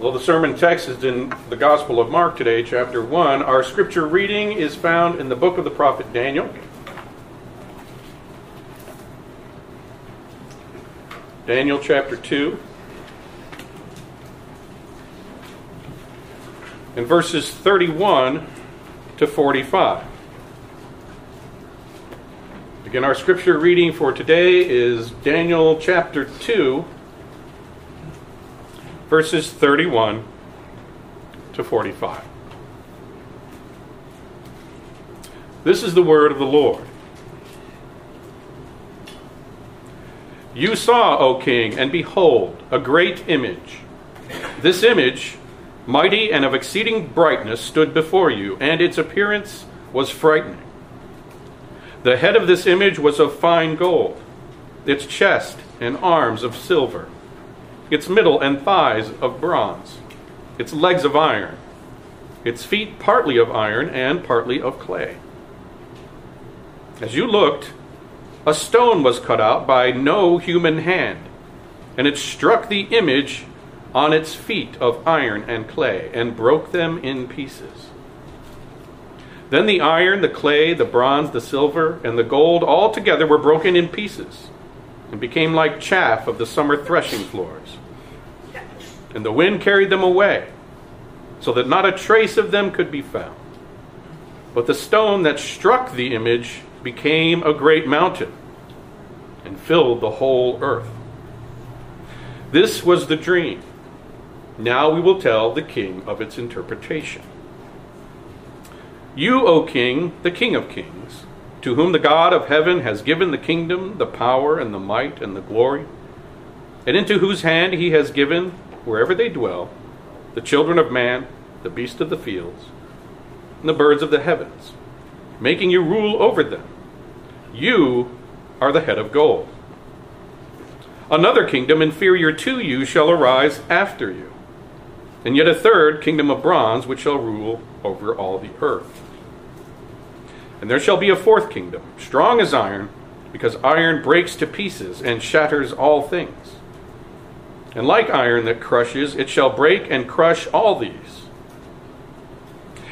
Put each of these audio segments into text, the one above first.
Well, the sermon text is in the Gospel of Mark today, chapter 1. Our scripture reading is found in the book of the prophet Daniel. Daniel chapter 2. In verses 31 to 45. Again, our scripture reading for today is Daniel chapter 2, verses 31 to 45. This is the word of the Lord. You saw, O king, and behold, a great image. This image, mighty and of exceeding brightness, stood before you, and its appearance was frightening. The head of this image was of fine gold, its chest and arms of silver, its middle and thighs of bronze, its legs of iron, its feet partly of iron and partly of clay. As you looked, a stone was cut out by no human hand, and it struck the image on its feet of iron and clay and broke them in pieces. Then the iron, the clay, the bronze, the silver, and the gold all together were broken in pieces and became like chaff of the summer threshing floors. And the wind carried them away, so that not a trace of them could be found. But the stone that struck the image became a great mountain and filled the whole earth. This was the dream. Now we will tell the king of its interpretation. You, O king, the king of kings, to whom the God of heaven has given the kingdom, the power, and the might, and the glory, and into whose hand he has given, wherever they dwell, the children of man, the beasts of the fields, and the birds of the heavens, making you rule over them. You are the head of gold. Another kingdom inferior to you shall arise after you, and yet a third kingdom of bronze which shall rule over all the earth. And there shall be a fourth kingdom, strong as iron, because iron breaks to pieces and shatters all things. And like iron that crushes, it shall break and crush all these.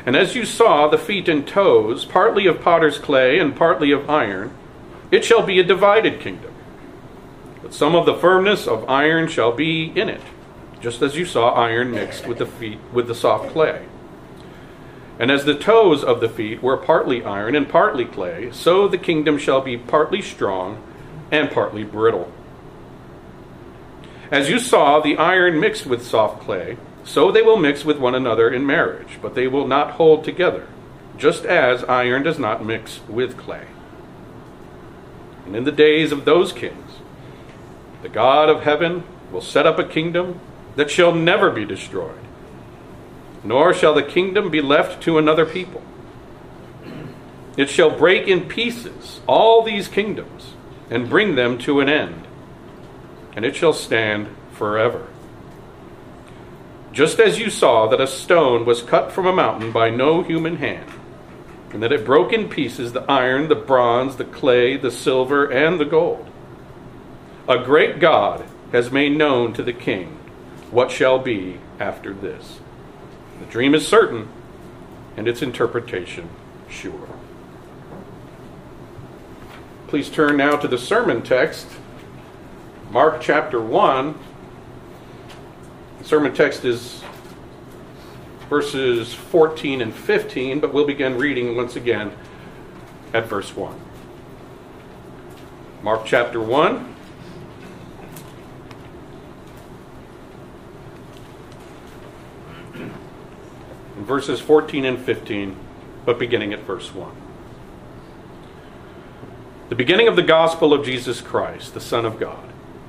And as you saw the feet and toes, partly of potter's clay and partly of iron, it shall be a divided kingdom. But some of the firmness of iron shall be in it, just as you saw iron mixed with the feet with the soft clay. And as the toes of the feet were partly iron and partly clay, so the kingdom shall be partly strong and partly brittle. As you saw the iron mixed with soft clay, so they will mix with one another in marriage, but they will not hold together, just as iron does not mix with clay. And in the days of those kings, the God of heaven will set up a kingdom that shall never be destroyed, nor shall the kingdom be left to another people. It shall break in pieces all these kingdoms and bring them to an end, and it shall stand forever. Just as you saw that a stone was cut from a mountain by no human hand, and that it broke in pieces the iron, the bronze, the clay, the silver, and the gold, a great God has made known to the king what shall be after this. The dream is certain, and its interpretation sure. Please turn now to the sermon text, Mark chapter 1. The sermon text is verses 14 and 15, but we'll begin reading once again at verse 1. Mark chapter 1. Verses 14 and 15, but beginning at verse 1. The beginning of the gospel of Jesus Christ, the Son of God,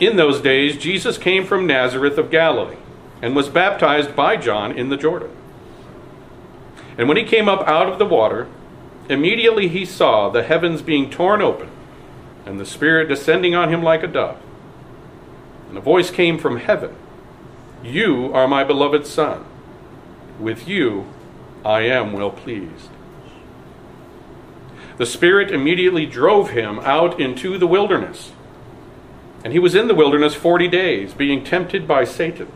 In those days, Jesus came from Nazareth of Galilee and was baptized by John in the Jordan. And when he came up out of the water, immediately he saw the heavens being torn open and the Spirit descending on him like a dove. And a voice came from heaven, You are my beloved Son. With you I am well pleased. The Spirit immediately drove him out into the wilderness. And he was in the wilderness 40 days, being tempted by Satan.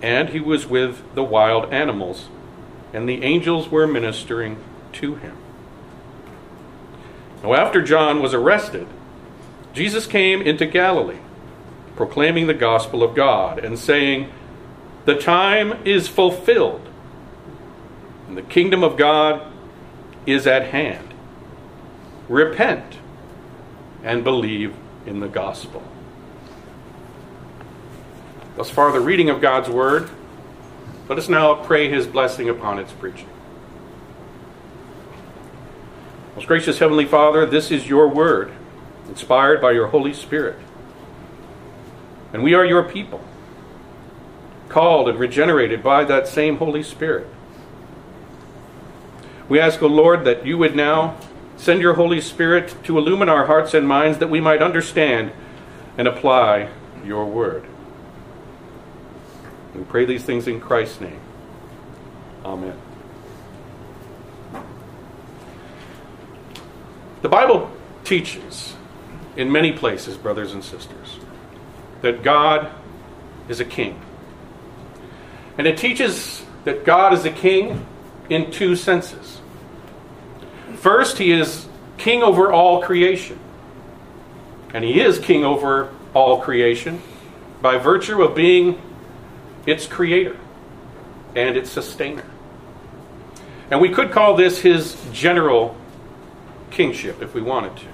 And he was with the wild animals, and the angels were ministering to him. Now, after John was arrested, Jesus came into Galilee, proclaiming the gospel of God and saying, The time is fulfilled, and the kingdom of God is at hand. Repent and believe in the gospel. Thus far, the reading of God's word. Let us now pray his blessing upon its preaching. Most gracious Heavenly Father, this is your word, inspired by your Holy Spirit. And we are your people, called and regenerated by that same Holy Spirit. We ask, O Lord, that you would now send your Holy Spirit to illumine our hearts and minds that we might understand and apply your word. We pray these things in Christ's name. Amen. The Bible teaches in many places, brothers and sisters, that God is a king. And it teaches that God is a king in two senses. First, he is king over all creation. And he is king over all creation by virtue of being its creator and its sustainer. And we could call this his general kingship if we wanted to.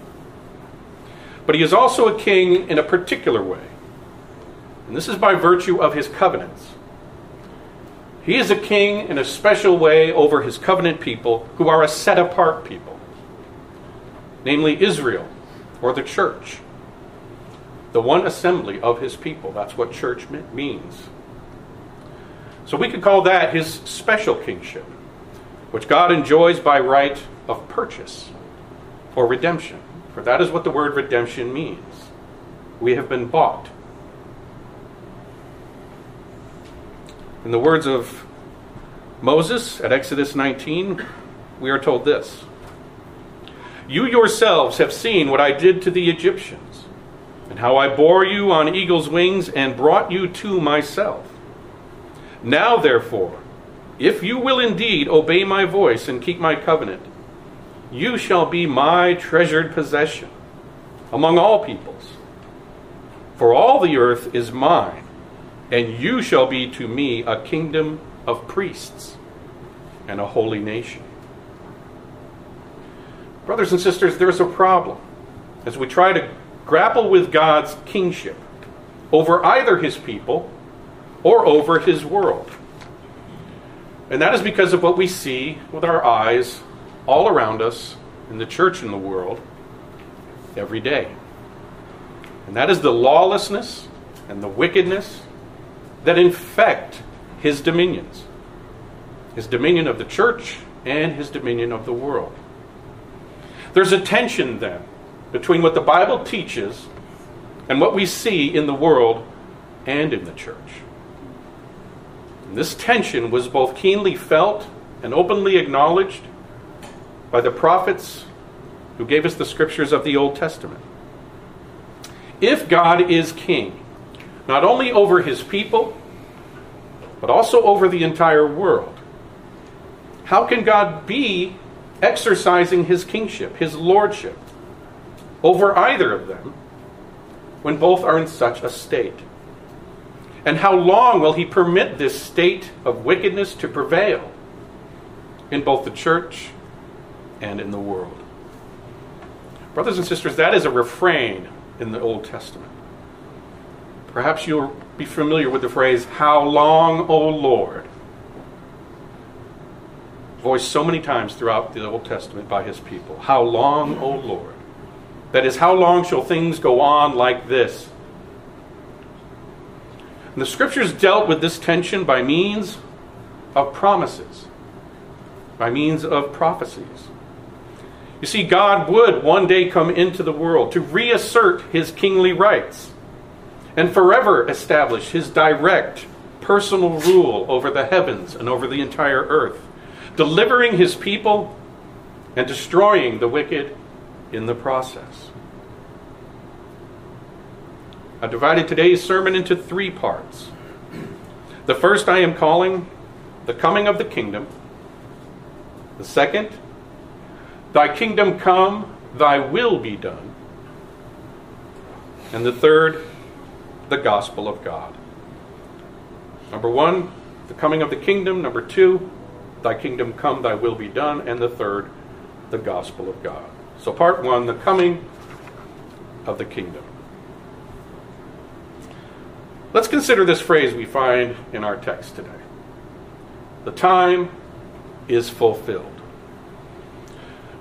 But he is also a king in a particular way. And this is by virtue of his covenants. He is a king in a special way over his covenant people who are a set-apart people, namely Israel, or the church, the one assembly of his people. That's what church means. So we could call that his special kingship, which God enjoys by right of purchase or redemption, for that is what the word redemption means. We have been bought. In the words of Moses at Exodus 19, we are told this, You yourselves have seen what I did to the Egyptians, and how I bore you on eagle's wings and brought you to myself. Now therefore, if you will indeed obey my voice and keep my covenant, you shall be my treasured possession among all peoples. For all the earth is mine. And you shall be to me a kingdom of priests and a holy nation. Brothers and sisters, there's a problem as we try to grapple with God's kingship over either his people or over his world. And that is because of what we see with our eyes all around us in the church and the world every day. And that is the lawlessness and the wickedness that infect his dominions, his dominion of the church and his dominion of the world. There's a tension then between what the Bible teaches and what we see in the world and in the church. And this tension was both keenly felt and openly acknowledged by the prophets who gave us the scriptures of the Old Testament. If God is king, not only over his people, but also over the entire world, how can God be exercising his kingship, his lordship, over either of them when both are in such a state? And how long will he permit this state of wickedness to prevail in both the church and in the world? Brothers and sisters, that is a refrain in the Old Testament. Perhaps you'll be familiar with the phrase, "How long, O Lord?" Voiced so many times throughout the Old Testament by his people. How long, O Lord? That is, how long shall things go on like this? And the Scriptures dealt with this tension by means of promises, by means of prophecies. You see, God would one day come into the world to reassert his kingly rights and forever establish his direct personal rule over the heavens and over the entire earth, delivering his people and destroying the wicked in the process. I divided today's sermon into three parts. The first I am calling the coming of the kingdom. The second, thy kingdom come, thy will be done. And the third, the gospel of God. Number one, the coming of the kingdom. Number two, thy kingdom come, thy will be done. And the third, the gospel of God. So part one, the coming of the kingdom. Let's consider this phrase we find in our text today. The time is fulfilled.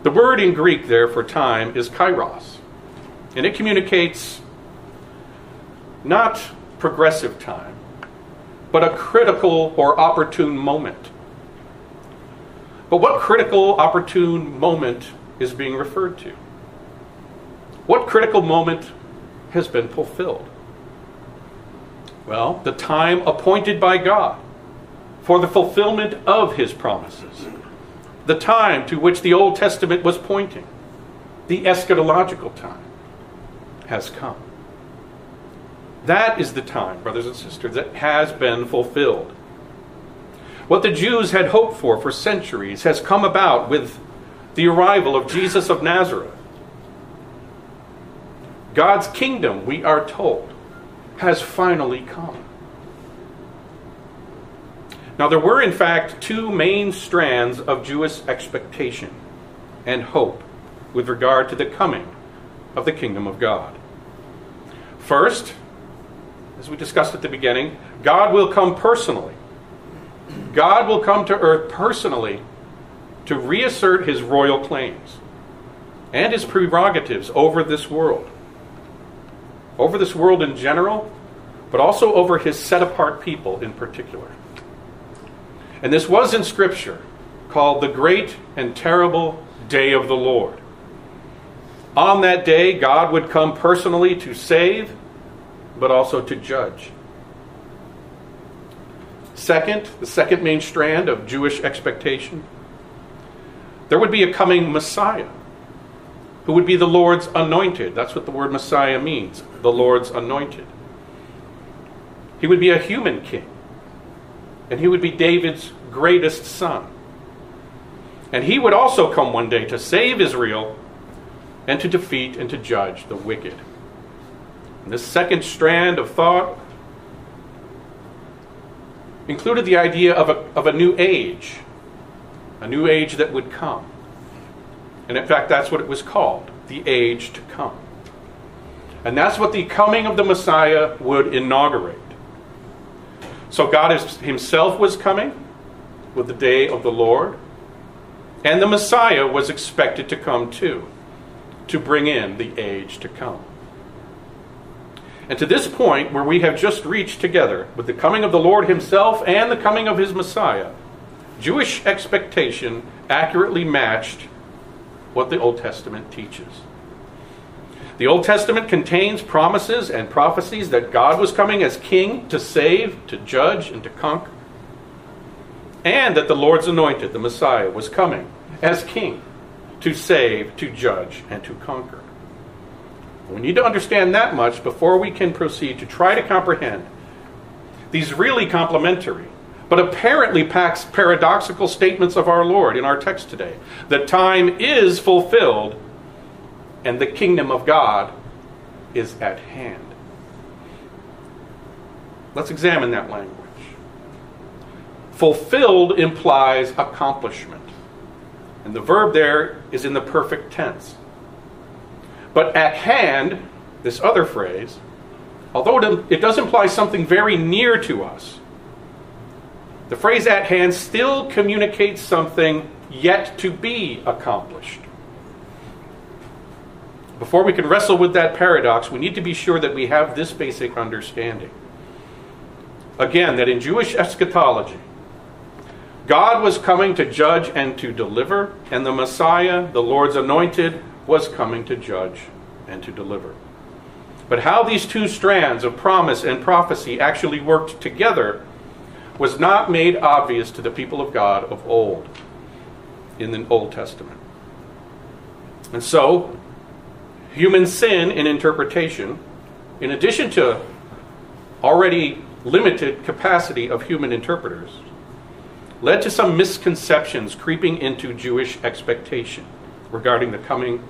The word in Greek there for time is kairos, and it communicates not progressive time, but a critical or opportune moment. But what critical, opportune moment is being referred to? What critical moment has been fulfilled? Well, the time appointed by God for the fulfillment of his promises. The time to which the Old Testament was pointing, the eschatological time, has come. That is the time, brothers and sisters, that has been fulfilled. What the Jews had hoped for centuries has come about with the arrival of Jesus of Nazareth. God's kingdom, we are told, has finally come. Now, there were, in fact, two main strands of Jewish expectation and hope with regard to the coming of the kingdom of God. First, as we discussed at the beginning, God will come personally. God will come to earth personally to reassert his royal claims and his prerogatives over this world. Over this world in general, but also over his set-apart people in particular. And this was in Scripture called the great and terrible day of the Lord. On that day, God would come personally to save, but also to judge. Second, the second main strand of Jewish expectation, there would be a coming Messiah, who would be the Lord's anointed. That's what the word Messiah means, the Lord's anointed. He would be a human king, and he would be David's greatest son. And he would also come one day to save Israel and to defeat and to judge the wicked. And this second strand of thought included the idea of a new age, a new age that would come. And in fact, that's what it was called, the age to come. And that's what the coming of the Messiah would inaugurate. So God himself was coming with the day of the Lord, and the Messiah was expected to come too, to bring in the age to come. And to this point, where we have just reached together with the coming of the Lord himself and the coming of his Messiah, Jewish expectation accurately matched what the Old Testament teaches. The Old Testament contains promises and prophecies that God was coming as king to save, to judge, and to conquer, and that the Lord's anointed, the Messiah, was coming as king to save, to judge, and to conquer. We need to understand that much before we can proceed to try to comprehend these really complementary but apparently paradoxical statements of our Lord in our text today. The time is fulfilled, and the kingdom of God is at hand. Let's examine that language. Fulfilled implies accomplishment. And the verb there is in the perfect tense. But at hand, this other phrase, although it does imply something very near to us, the phrase at hand still communicates something yet to be accomplished. Before we can wrestle with that paradox, we need to be sure that we have this basic understanding. Again, that in Jewish eschatology, God was coming to judge and to deliver, and the Messiah, the Lord's anointed, was coming to judge and to deliver. But how these two strands of promise and prophecy actually worked together was not made obvious to the people of God of old, in the Old Testament. And so, human sin in interpretation, in addition to already limited capacity of human interpreters, led to some misconceptions creeping into Jewish expectation regarding the coming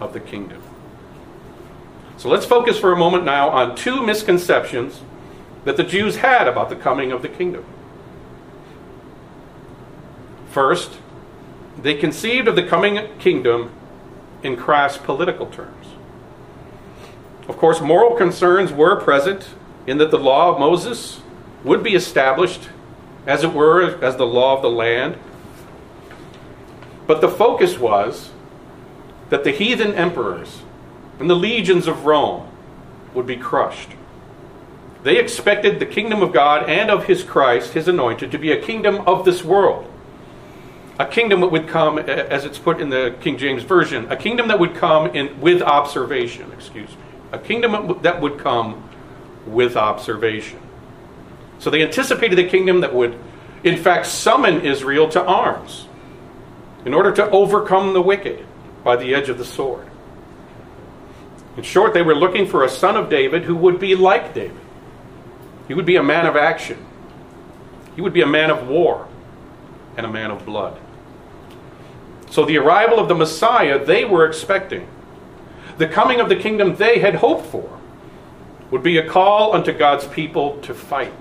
of the kingdom. So let's focus for a moment now on two misconceptions that the Jews had about the coming of the kingdom. First, they conceived of the coming kingdom in crass political terms. Of course, moral concerns were present in that the law of Moses would be established, as it were, as the law of the land. But the focus was that the heathen emperors and the legions of Rome would be crushed. They expected the kingdom of God and of his Christ, his anointed, to be a kingdom of this world. A kingdom that would come, as it's put in the King James Version, a kingdom that would come with observation, excuse me. A kingdom that would come with observation. So they anticipated a kingdom that would, in fact, summon Israel to arms in order to overcome the wicked by the edge of the sword. In short, they were looking for a son of David who would be like David. He would be a man of action. He would be a man of war and a man of blood. So the arrival of the Messiah they were expecting, the coming of the kingdom they had hoped for, would be a call unto God's people to fight.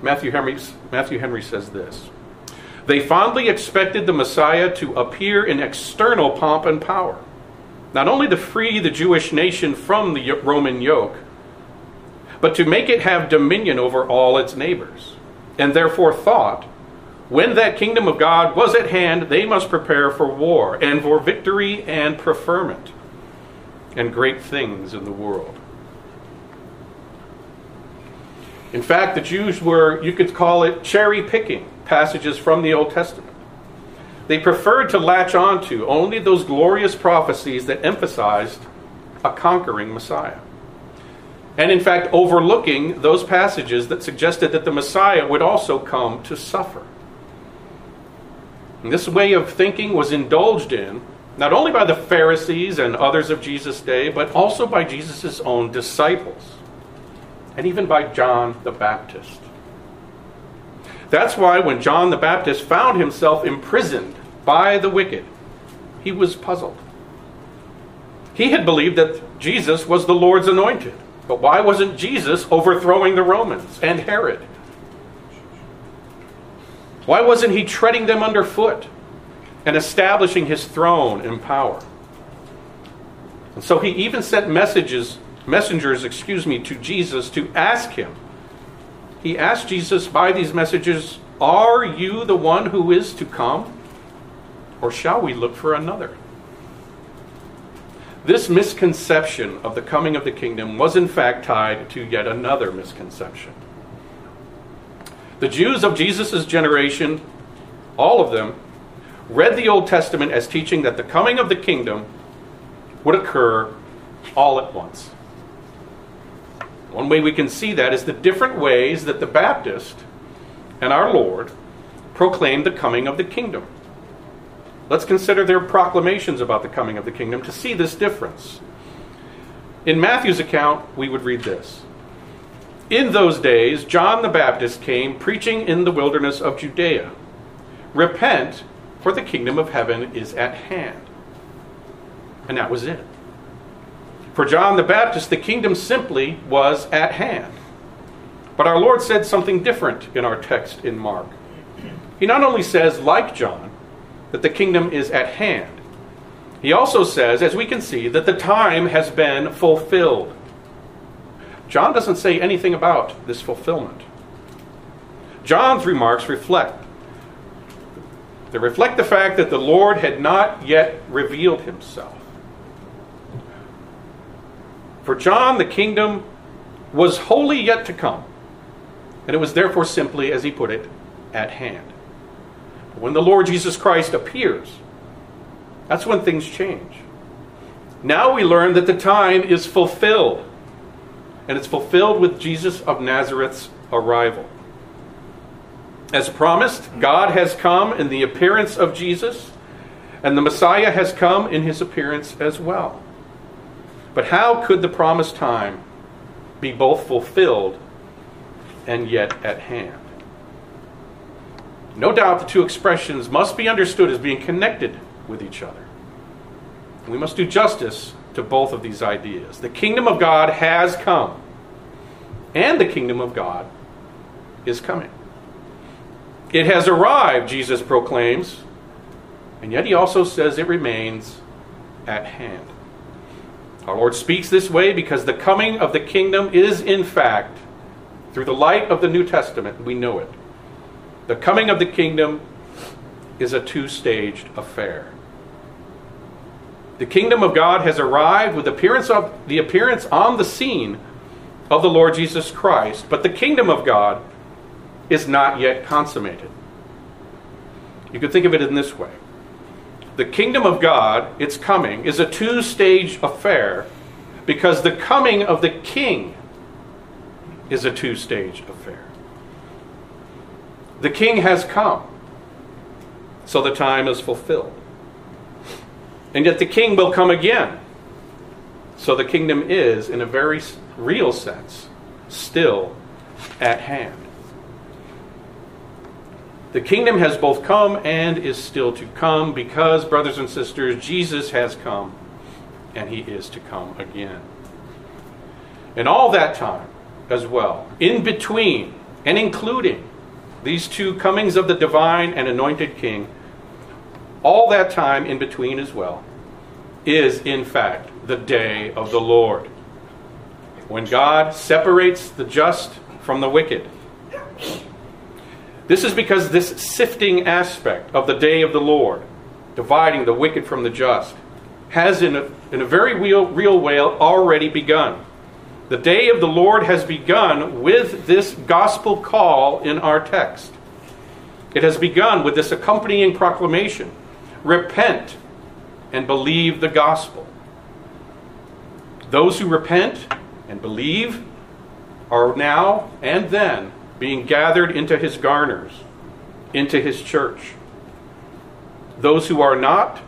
Matthew Henry says this: they fondly expected the Messiah to appear in external pomp and power, not only to free the Jewish nation from the Roman yoke, but to make it have dominion over all its neighbors, and therefore thought, when that kingdom of God was at hand, they must prepare for war, and for victory and preferment, and great things in the world. In fact, the Jews were, you could call it, cherry-picking passages from the Old Testament. They preferred to latch onto only those glorious prophecies that emphasized a conquering Messiah, and in fact overlooking those passages that suggested that the Messiah would also come to suffer. And this way of thinking was indulged in not only by the Pharisees and others of Jesus' day, but also by Jesus' own disciples, and even by John the Baptist. That's why when John the Baptist found himself imprisoned by the wicked, he was puzzled. He had believed that Jesus was the Lord's anointed, but why wasn't Jesus overthrowing the Romans and Herod? Why wasn't he treading them underfoot and establishing his throne and power? And so he even sent messengers to Jesus to ask him. He asked Jesus by these messages, "Are you the one who is to come, or shall we look for another?" This misconception of the coming of the kingdom was in fact tied to yet another misconception. The Jews of Jesus' generation, all of them, read the Old Testament as teaching that the coming of the kingdom would occur all at once. One way we can see that is the different ways that the Baptist and our Lord proclaimed the coming of the kingdom. Let's consider their proclamations about the coming of the kingdom to see this difference. In Matthew's account, we would read this: "In those days, John the Baptist came preaching in the wilderness of Judea, 'Repent, for the kingdom of heaven is at hand.'" And that was it. For John the Baptist, the kingdom simply was at hand. But our Lord said something different in our text in Mark. He not only says, like John, that the kingdom is at hand, he also says, as we can see, that the time has been fulfilled. John doesn't say anything about this fulfillment. John's remarks reflect the fact that the Lord had not yet revealed himself. For John, the kingdom was wholly yet to come, and it was therefore simply, as he put it, at hand. But when the Lord Jesus Christ appears, that's when things change. Now we learn that the time is fulfilled, and it's fulfilled with Jesus of Nazareth's arrival. As promised, God has come in the appearance of Jesus, and the Messiah has come in his appearance as well. But how could the promised time be both fulfilled and yet at hand? No doubt the two expressions must be understood as being connected with each other. We must do justice to both of these ideas. The kingdom of God has come, and the kingdom of God is coming. It has arrived, Jesus proclaims, and yet he also says it remains at hand. Our Lord speaks this way because the coming of the kingdom is, in fact, through the light of the New Testament, we know it. The coming of the kingdom is a two-staged affair. The kingdom of God has arrived with the appearance on the scene of the Lord Jesus Christ, but the kingdom of God is not yet consummated. You could think of it in this way. The kingdom of God, its coming, is a two-stage affair because the coming of the king is a two-stage affair. The king has come, so the time is fulfilled. And yet the king will come again, so the kingdom is, in a very real sense, still at hand. The kingdom has both come and is still to come because, brothers and sisters, Jesus has come and he is to come again. And all that time as well, in between and including these two comings of the divine and anointed king, all that time in between as well is, in fact, the day of the Lord, when God separates the just from the wicked. This is because this sifting aspect of the day of the Lord, dividing the wicked from the just, has in a very real way already begun. The day of the Lord has begun with this gospel call in our text. It has begun with this accompanying proclamation: repent and believe the gospel. Those who repent and believe are now and then being gathered into his garners, into his church. Those who are not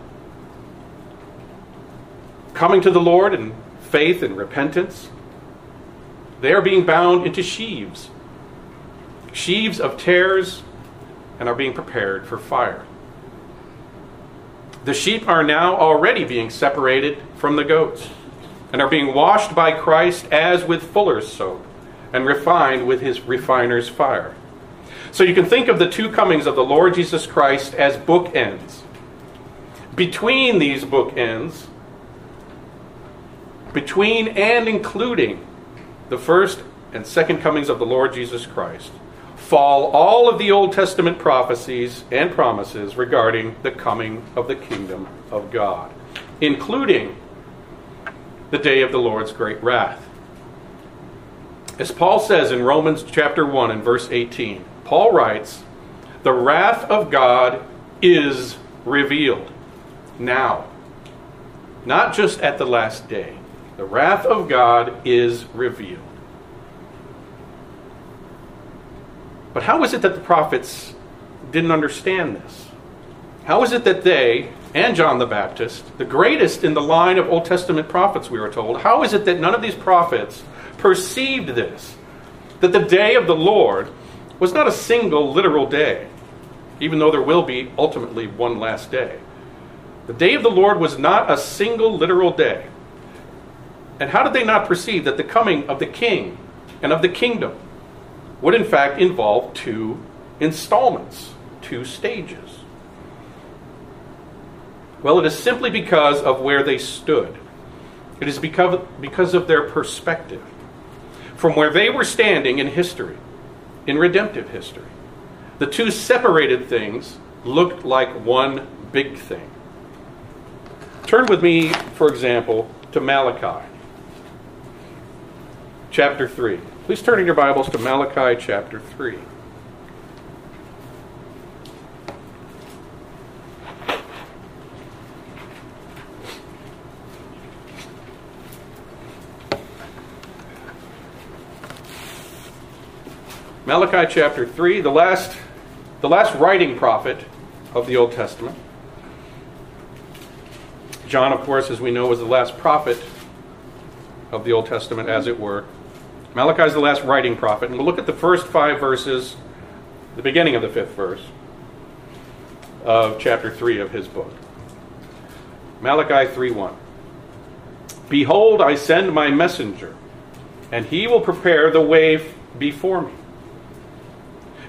coming to the Lord in faith and repentance, they are being bound into sheaves of tares, and are being prepared for fire. The sheep are now already being separated from the goats, and are being washed by Christ as with fuller's soap, and refined with his refiner's fire. So you can think of the two comings of the Lord Jesus Christ as bookends. Between these bookends, between and including the first and second comings of the Lord Jesus Christ, fall all of the Old Testament prophecies and promises regarding the coming of the kingdom of God, including the day of the Lord's great wrath. As Paul says in Romans chapter 1 and verse 18, Paul writes, "The wrath of God is revealed now." Not just at the last day. The wrath of God is revealed. But how is it that the prophets didn't understand this? How is it that they, and John the Baptist, the greatest in the line of Old Testament prophets, we are told, how is it that none of these prophets perceived this, that the day of the Lord was not a single literal day, even though there will be ultimately one last day? The day of the Lord was not a single literal day, And how did they not perceive that the coming of the king and of the kingdom would in fact involve two installments, two stages? Well, it is simply because of where they stood. It is because of their perspective. From where they were standing in history, in redemptive history, the two separated things looked like one big thing. Turn with me, for example, to Malachi chapter 3. Please turn in your Bibles to Malachi chapter 3. Malachi chapter 3, the last writing prophet of the Old Testament. John, of course, as we know, was the last prophet of the Old Testament, as it were. Malachi is the last writing prophet, and we'll look at the first 5 verses, the beginning of the 5th verse of chapter 3 of his book. Malachi 3:1. Behold, I send my messenger, and he will prepare the way before me.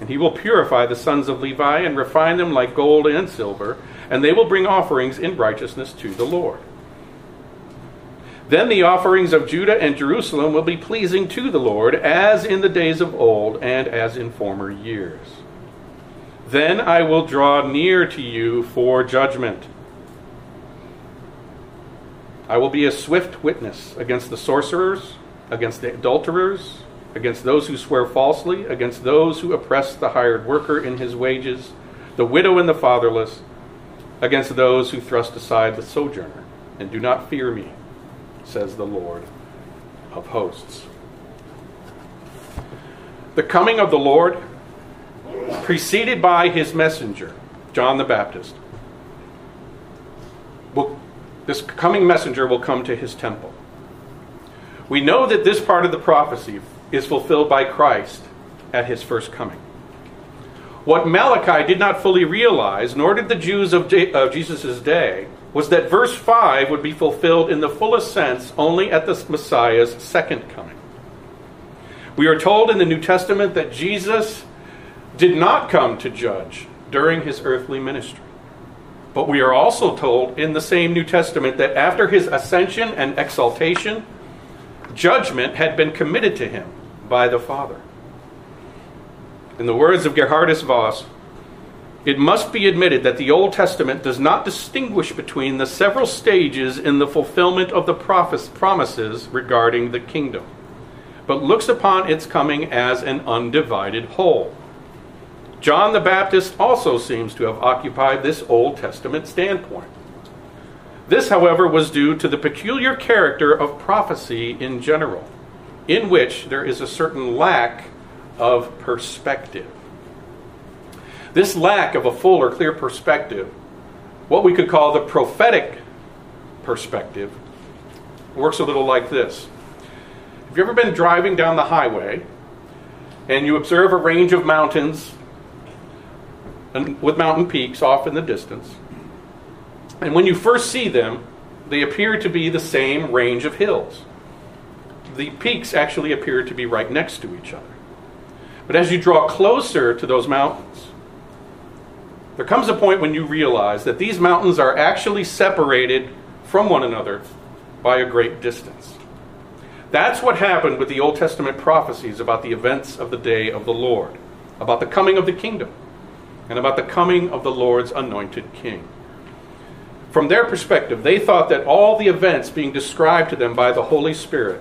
And he will purify the sons of Levi and refine them like gold and silver, and they will bring offerings in righteousness to the Lord. Then the offerings of Judah and Jerusalem will be pleasing to the Lord, as in the days of old and as in former years. Then I will draw near to you for judgment. I will be a swift witness against the sorcerers, against the adulterers, against those who swear falsely, against those who oppress the hired worker in his wages, the widow and the fatherless, against those who thrust aside the sojourner, and do not fear me, says the Lord of hosts. The coming of the Lord, preceded by his messenger, John the Baptist. This coming messenger will come to his temple. We know that this part of the prophecy is fulfilled by Christ at his first coming. What Malachi did not fully realize, nor did the Jews of Jesus' day, was that verse 5 would be fulfilled in the fullest sense only at the Messiah's second coming. We are told in the New Testament that Jesus did not come to judge during his earthly ministry. But we are also told in the same New Testament that after his ascension and exaltation, judgment had been committed to him by the Father. In the words of Gerhardus Voss, it must be admitted that the Old Testament does not distinguish between the several stages in the fulfillment of the promises regarding the kingdom, but looks upon its coming as an undivided whole. John the Baptist also seems to have occupied this Old Testament standpoint. This, however, was due to the peculiar character of prophecy in general, in which there is a certain lack of perspective. This lack of a full or clear perspective, what we could call the prophetic perspective, works a little like this. Have you ever been driving down the highway and you observe a range of mountains and with mountain peaks off in the distance? And when you first see them, they appear to be the same range of hills. The peaks actually appear to be right next to each other. But as you draw closer to those mountains, there comes a point when you realize that these mountains are actually separated from one another by a great distance. That's what happened with the Old Testament prophecies about the events of the day of the Lord, about the coming of the kingdom, and about the coming of the Lord's anointed king. From their perspective, they thought that all the events being described to them by the Holy Spirit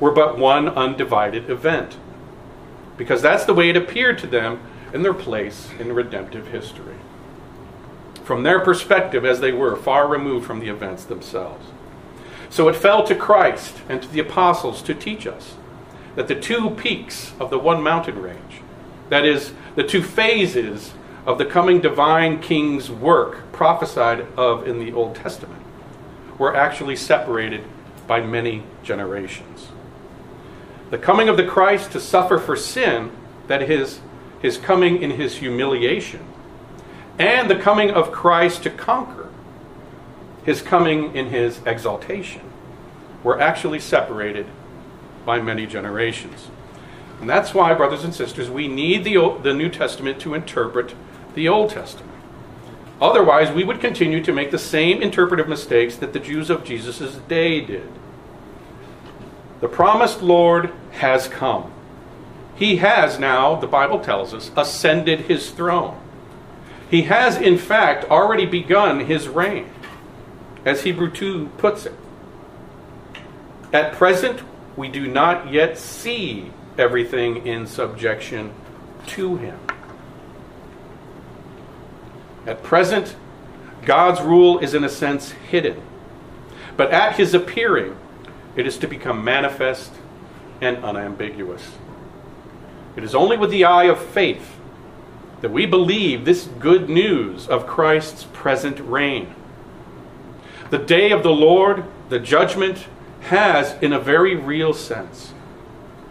were but one undivided event, because that's the way it appeared to them in their place in redemptive history. From their perspective, as they were, far removed from the events themselves. So it fell to Christ and to the apostles to teach us that the two peaks of the one mountain range, that is, the two phases of the coming divine king's work prophesied of in the Old Testament, were actually separated by many generations. The coming of the Christ to suffer for sin, that is, his coming in his humiliation, and the coming of Christ to conquer, his coming in his exaltation, were actually separated by many generations. And that's why, brothers and sisters, we need the New Testament to interpret the Old Testament. Otherwise, we would continue to make the same interpretive mistakes that the Jews of Jesus' day did. The promised Lord has come. He has now, the Bible tells us, ascended his throne. He has, in fact, already begun his reign, as Hebrews 2 puts it. At present, we do not yet see everything in subjection to him. At present, God's rule is in a sense hidden, but at his appearing, it is to become manifest and unambiguous. It is only with the eye of faith that we believe this good news of Christ's present reign. The day of the Lord, the judgment, has, in a very real sense,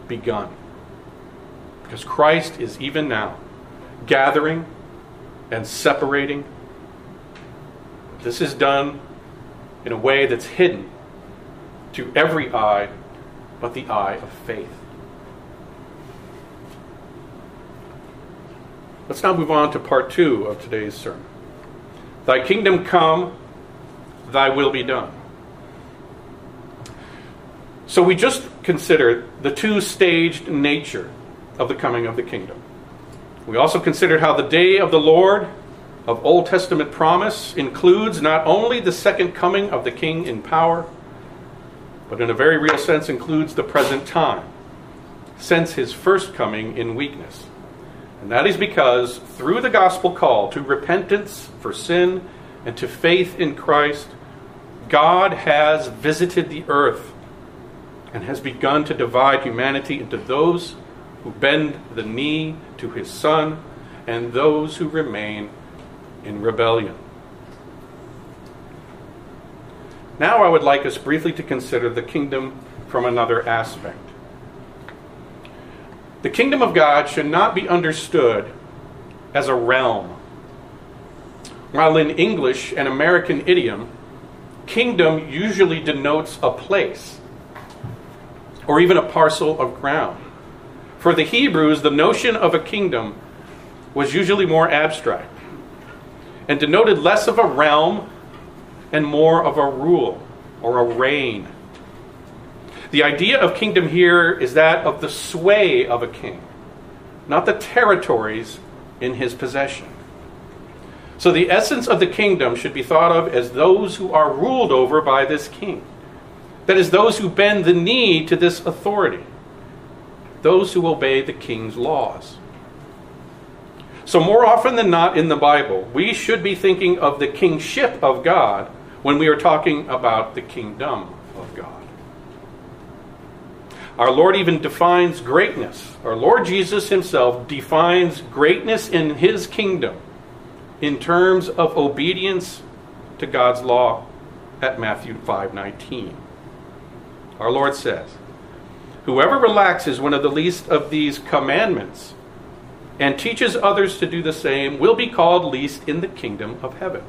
begun, because Christ is even now gathering and separating. This is done in a way that's hidden to every eye but the eye of faith. Let's now move on to part 2 of today's sermon. Thy kingdom come, thy will be done. So we just considered the two-staged nature of the coming of the kingdom. We also considered how the day of the Lord of Old Testament promise includes not only the second coming of the king in power, but in a very real sense includes the present time, since his first coming in weakness. And that is because through the gospel call to repentance for sin and to faith in Christ, God has visited the earth and has begun to divide humanity into those who bend the knee to his Son and those who remain in rebellion. Now I would like us briefly to consider the kingdom from another aspect. The kingdom of God should not be understood as a realm. While in English and American idiom, kingdom usually denotes a place, or even a parcel of ground. For the Hebrews, the notion of a kingdom was usually more abstract and denoted less of a realm and more of a rule or a reign. The idea of kingdom here is that of the sway of a king, not the territories in his possession. So the essence of the kingdom should be thought of as those who are ruled over by this king. That is, those who bend the knee to this authority, those who obey the king's laws. So more often than not in the Bible, we should be thinking of the kingship of God when we are talking about the kingdom of God. Our Lord even defines greatness. Our Lord Jesus himself defines greatness in his kingdom in terms of obedience to God's law at Matthew 5:19. Our Lord says, "Whoever relaxes one of the least of these commandments and teaches others to do the same will be called least in the kingdom of heaven.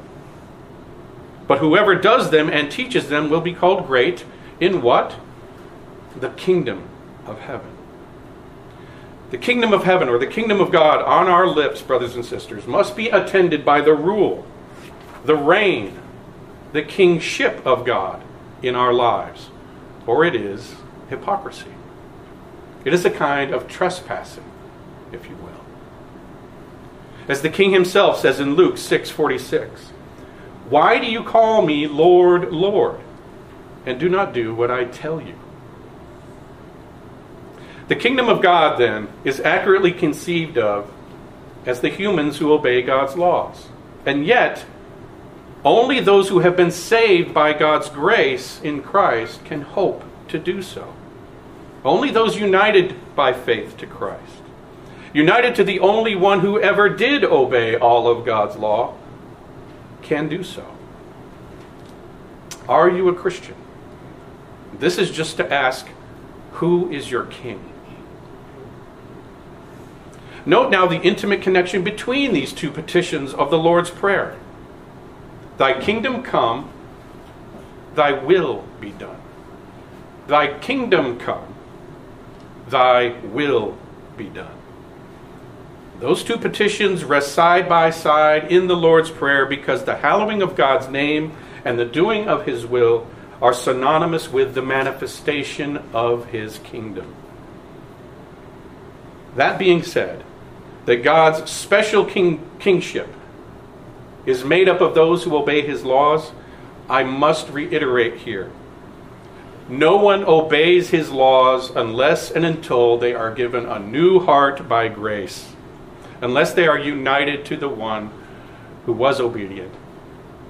But whoever does them and teaches them will be called great in" what? The kingdom of heaven. The kingdom of heaven, or the kingdom of God on our lips, brothers and sisters, must be attended by the rule, the reign, the kingship of God in our lives, or it is hypocrisy. It is a kind of trespassing, if you will. As the king himself says in Luke 6:46, "Why do you call me Lord, Lord, and do not do what I tell you?" The kingdom of God, then, is accurately conceived of as the humans who obey God's laws. And yet, only those who have been saved by God's grace in Christ can hope to do so. Only those united by faith to Christ, united to the only one who ever did obey all of God's law, can do so. Are you a Christian? This is just to ask, who is your king? Note now the intimate connection between these two petitions of the Lord's Prayer. Thy kingdom come, thy will be done. Thy kingdom come, thy will be done. Those two petitions rest side by side in the Lord's Prayer because the hallowing of God's name and the doing of his will are synonymous with the manifestation of his kingdom. That being said, that God's special kingship is made up of those who obey his laws, I must reiterate here. No one obeys his laws unless and until they are given a new heart by grace, unless they are united to the one who was obedient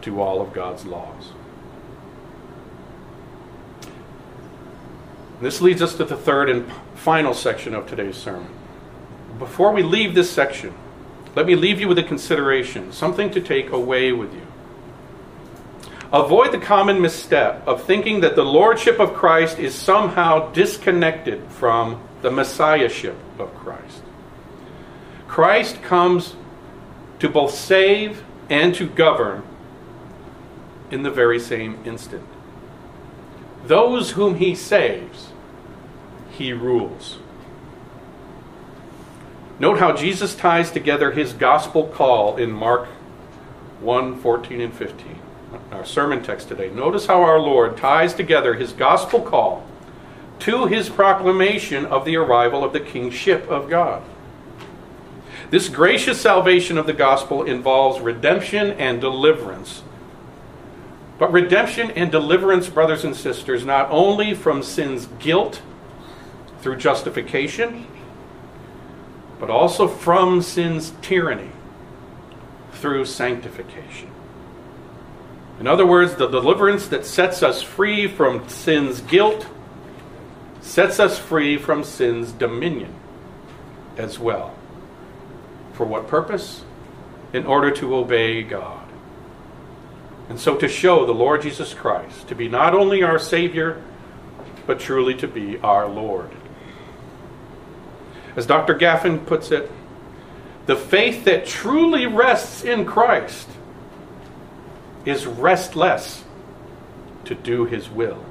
to all of God's laws. This leads us to the third and final section of today's sermon. Before we leave this section, let me leave you with a consideration, something to take away with you. Avoid the common misstep of thinking that the lordship of Christ is somehow disconnected from the messiahship of Christ. Christ comes to both save and to govern in the very same instant. Those whom he saves, he rules. Note how Jesus ties together his gospel call in Mark 1:14 and 15, our sermon text today. Notice how our Lord ties together his gospel call to his proclamation of the arrival of the kingship of God. This gracious salvation of the gospel involves redemption and deliverance. But redemption and deliverance, brothers and sisters, not only from sin's guilt through justification, but also from sin's tyranny through sanctification. In other words, the deliverance that sets us free from sin's guilt sets us free from sin's dominion as well. For what purpose? In order to obey God. And so to show the Lord Jesus Christ to be not only our Savior, but truly to be our Lord. As Dr. Gaffin puts it, the faith that truly rests in Christ is restless to do his will.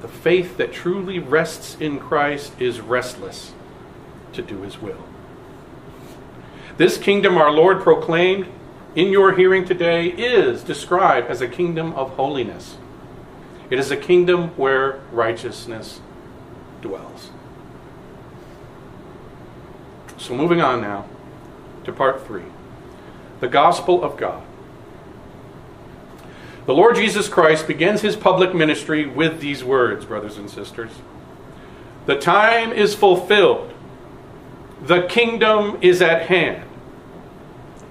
The faith that truly rests in Christ is restless to do his will. This kingdom our Lord proclaimed in your hearing today is described as a kingdom of holiness. It is a kingdom where righteousness dwells. So moving on now to part 3, the gospel of God. The Lord Jesus Christ begins his public ministry with these words, brothers and sisters. The time is fulfilled. The kingdom is at hand.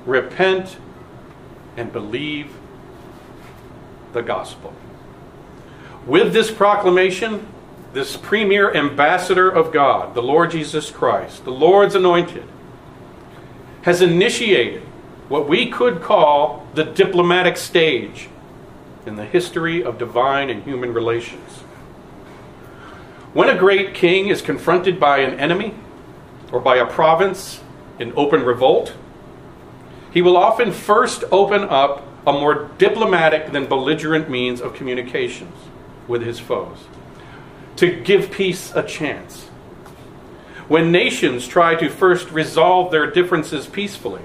Repent and believe the gospel. With this proclamation, this premier ambassador of God, the Lord Jesus Christ, the Lord's anointed, has initiated what we could call the diplomatic stage in the history of divine and human relations. When a great king is confronted by an enemy or by a province in open revolt, he will often first open up a more diplomatic than belligerent means of communications with his foes to give peace a chance. When nations try to first resolve their differences peacefully,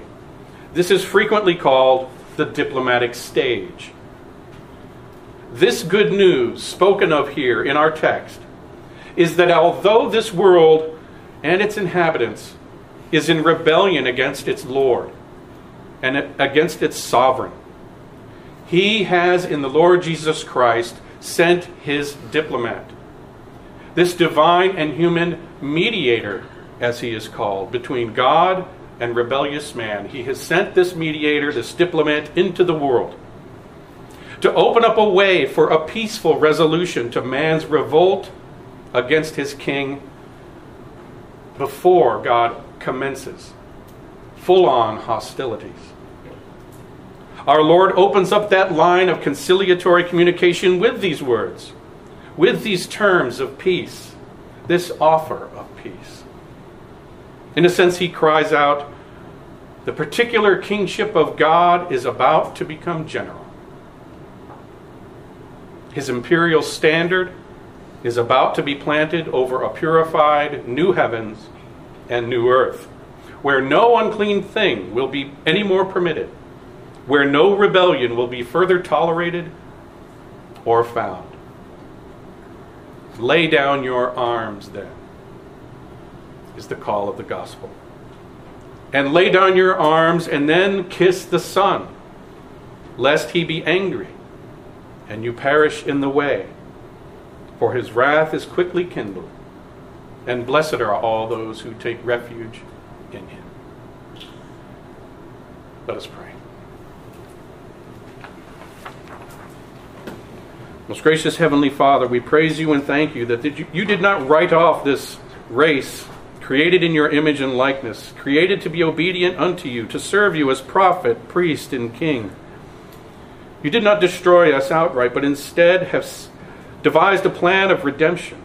this is frequently called the diplomatic stage. This good news spoken of here in our text is that although this world and its inhabitants is in rebellion against its Lord, and against its sovereign, he has in the Lord Jesus Christ sent his diplomat, this divine and human mediator, as he is called, between God and rebellious man. He has sent this mediator, this diplomat, into the world to open up a way for a peaceful resolution to man's revolt against his king before God commences full-on hostilities. Our Lord opens up that line of conciliatory communication with these words, with these terms of peace, this offer of peace. In a sense, he cries out, the particular kingship of God is about to become general. His imperial standard is about to be planted over a purified new heavens and new earth, where no unclean thing will be any more permitted, where no rebellion will be further tolerated or found. Lay down your arms, then, is the call of the gospel. And lay down your arms and then kiss the Son, lest he be angry and you perish in the way. For his wrath is quickly kindled, and blessed are all those who take refuge in him. Let us pray. Most gracious Heavenly Father, we praise you and thank you that you did not write off this race created in your image and likeness, created to be obedient unto you, to serve you as prophet, priest, and king. You did not destroy us outright, but instead have devised a plan of redemption.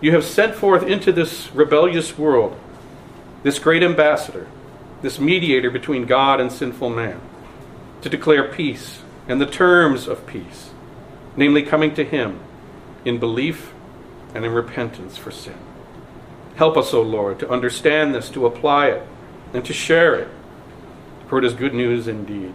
You have sent forth into this rebellious world this great ambassador, this mediator between God and sinful man, to declare peace and the terms of peace, namely coming to him in belief and in repentance for sin. Help us, O Lord, to understand this, to apply it, and to share it, for it is good news indeed.